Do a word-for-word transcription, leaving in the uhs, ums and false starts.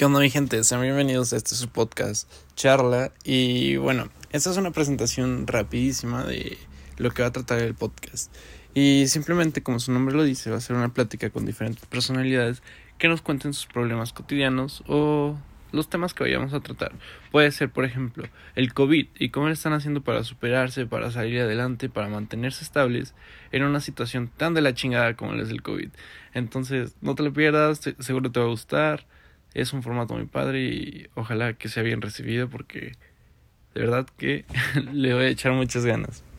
¿Qué onda, mi gente? Sean bienvenidos a este su podcast, Charla. Y bueno, esta es una presentación rapidísima de lo que va a tratar el podcast. Y simplemente, como su nombre lo dice, va a ser una plática con diferentes personalidades que nos cuenten sus problemas cotidianos o los temas que vayamos a tratar. Puede ser, por ejemplo, el COVID y cómo lo están haciendo para superarse, para salir adelante, para mantenerse estables en una situación tan de la chingada como la es el COVID. Entonces, no te lo pierdas, seguro te va a gustar. Es un formato muy padre y ojalá que sea bien recibido porque de verdad que le voy a echar muchas ganas.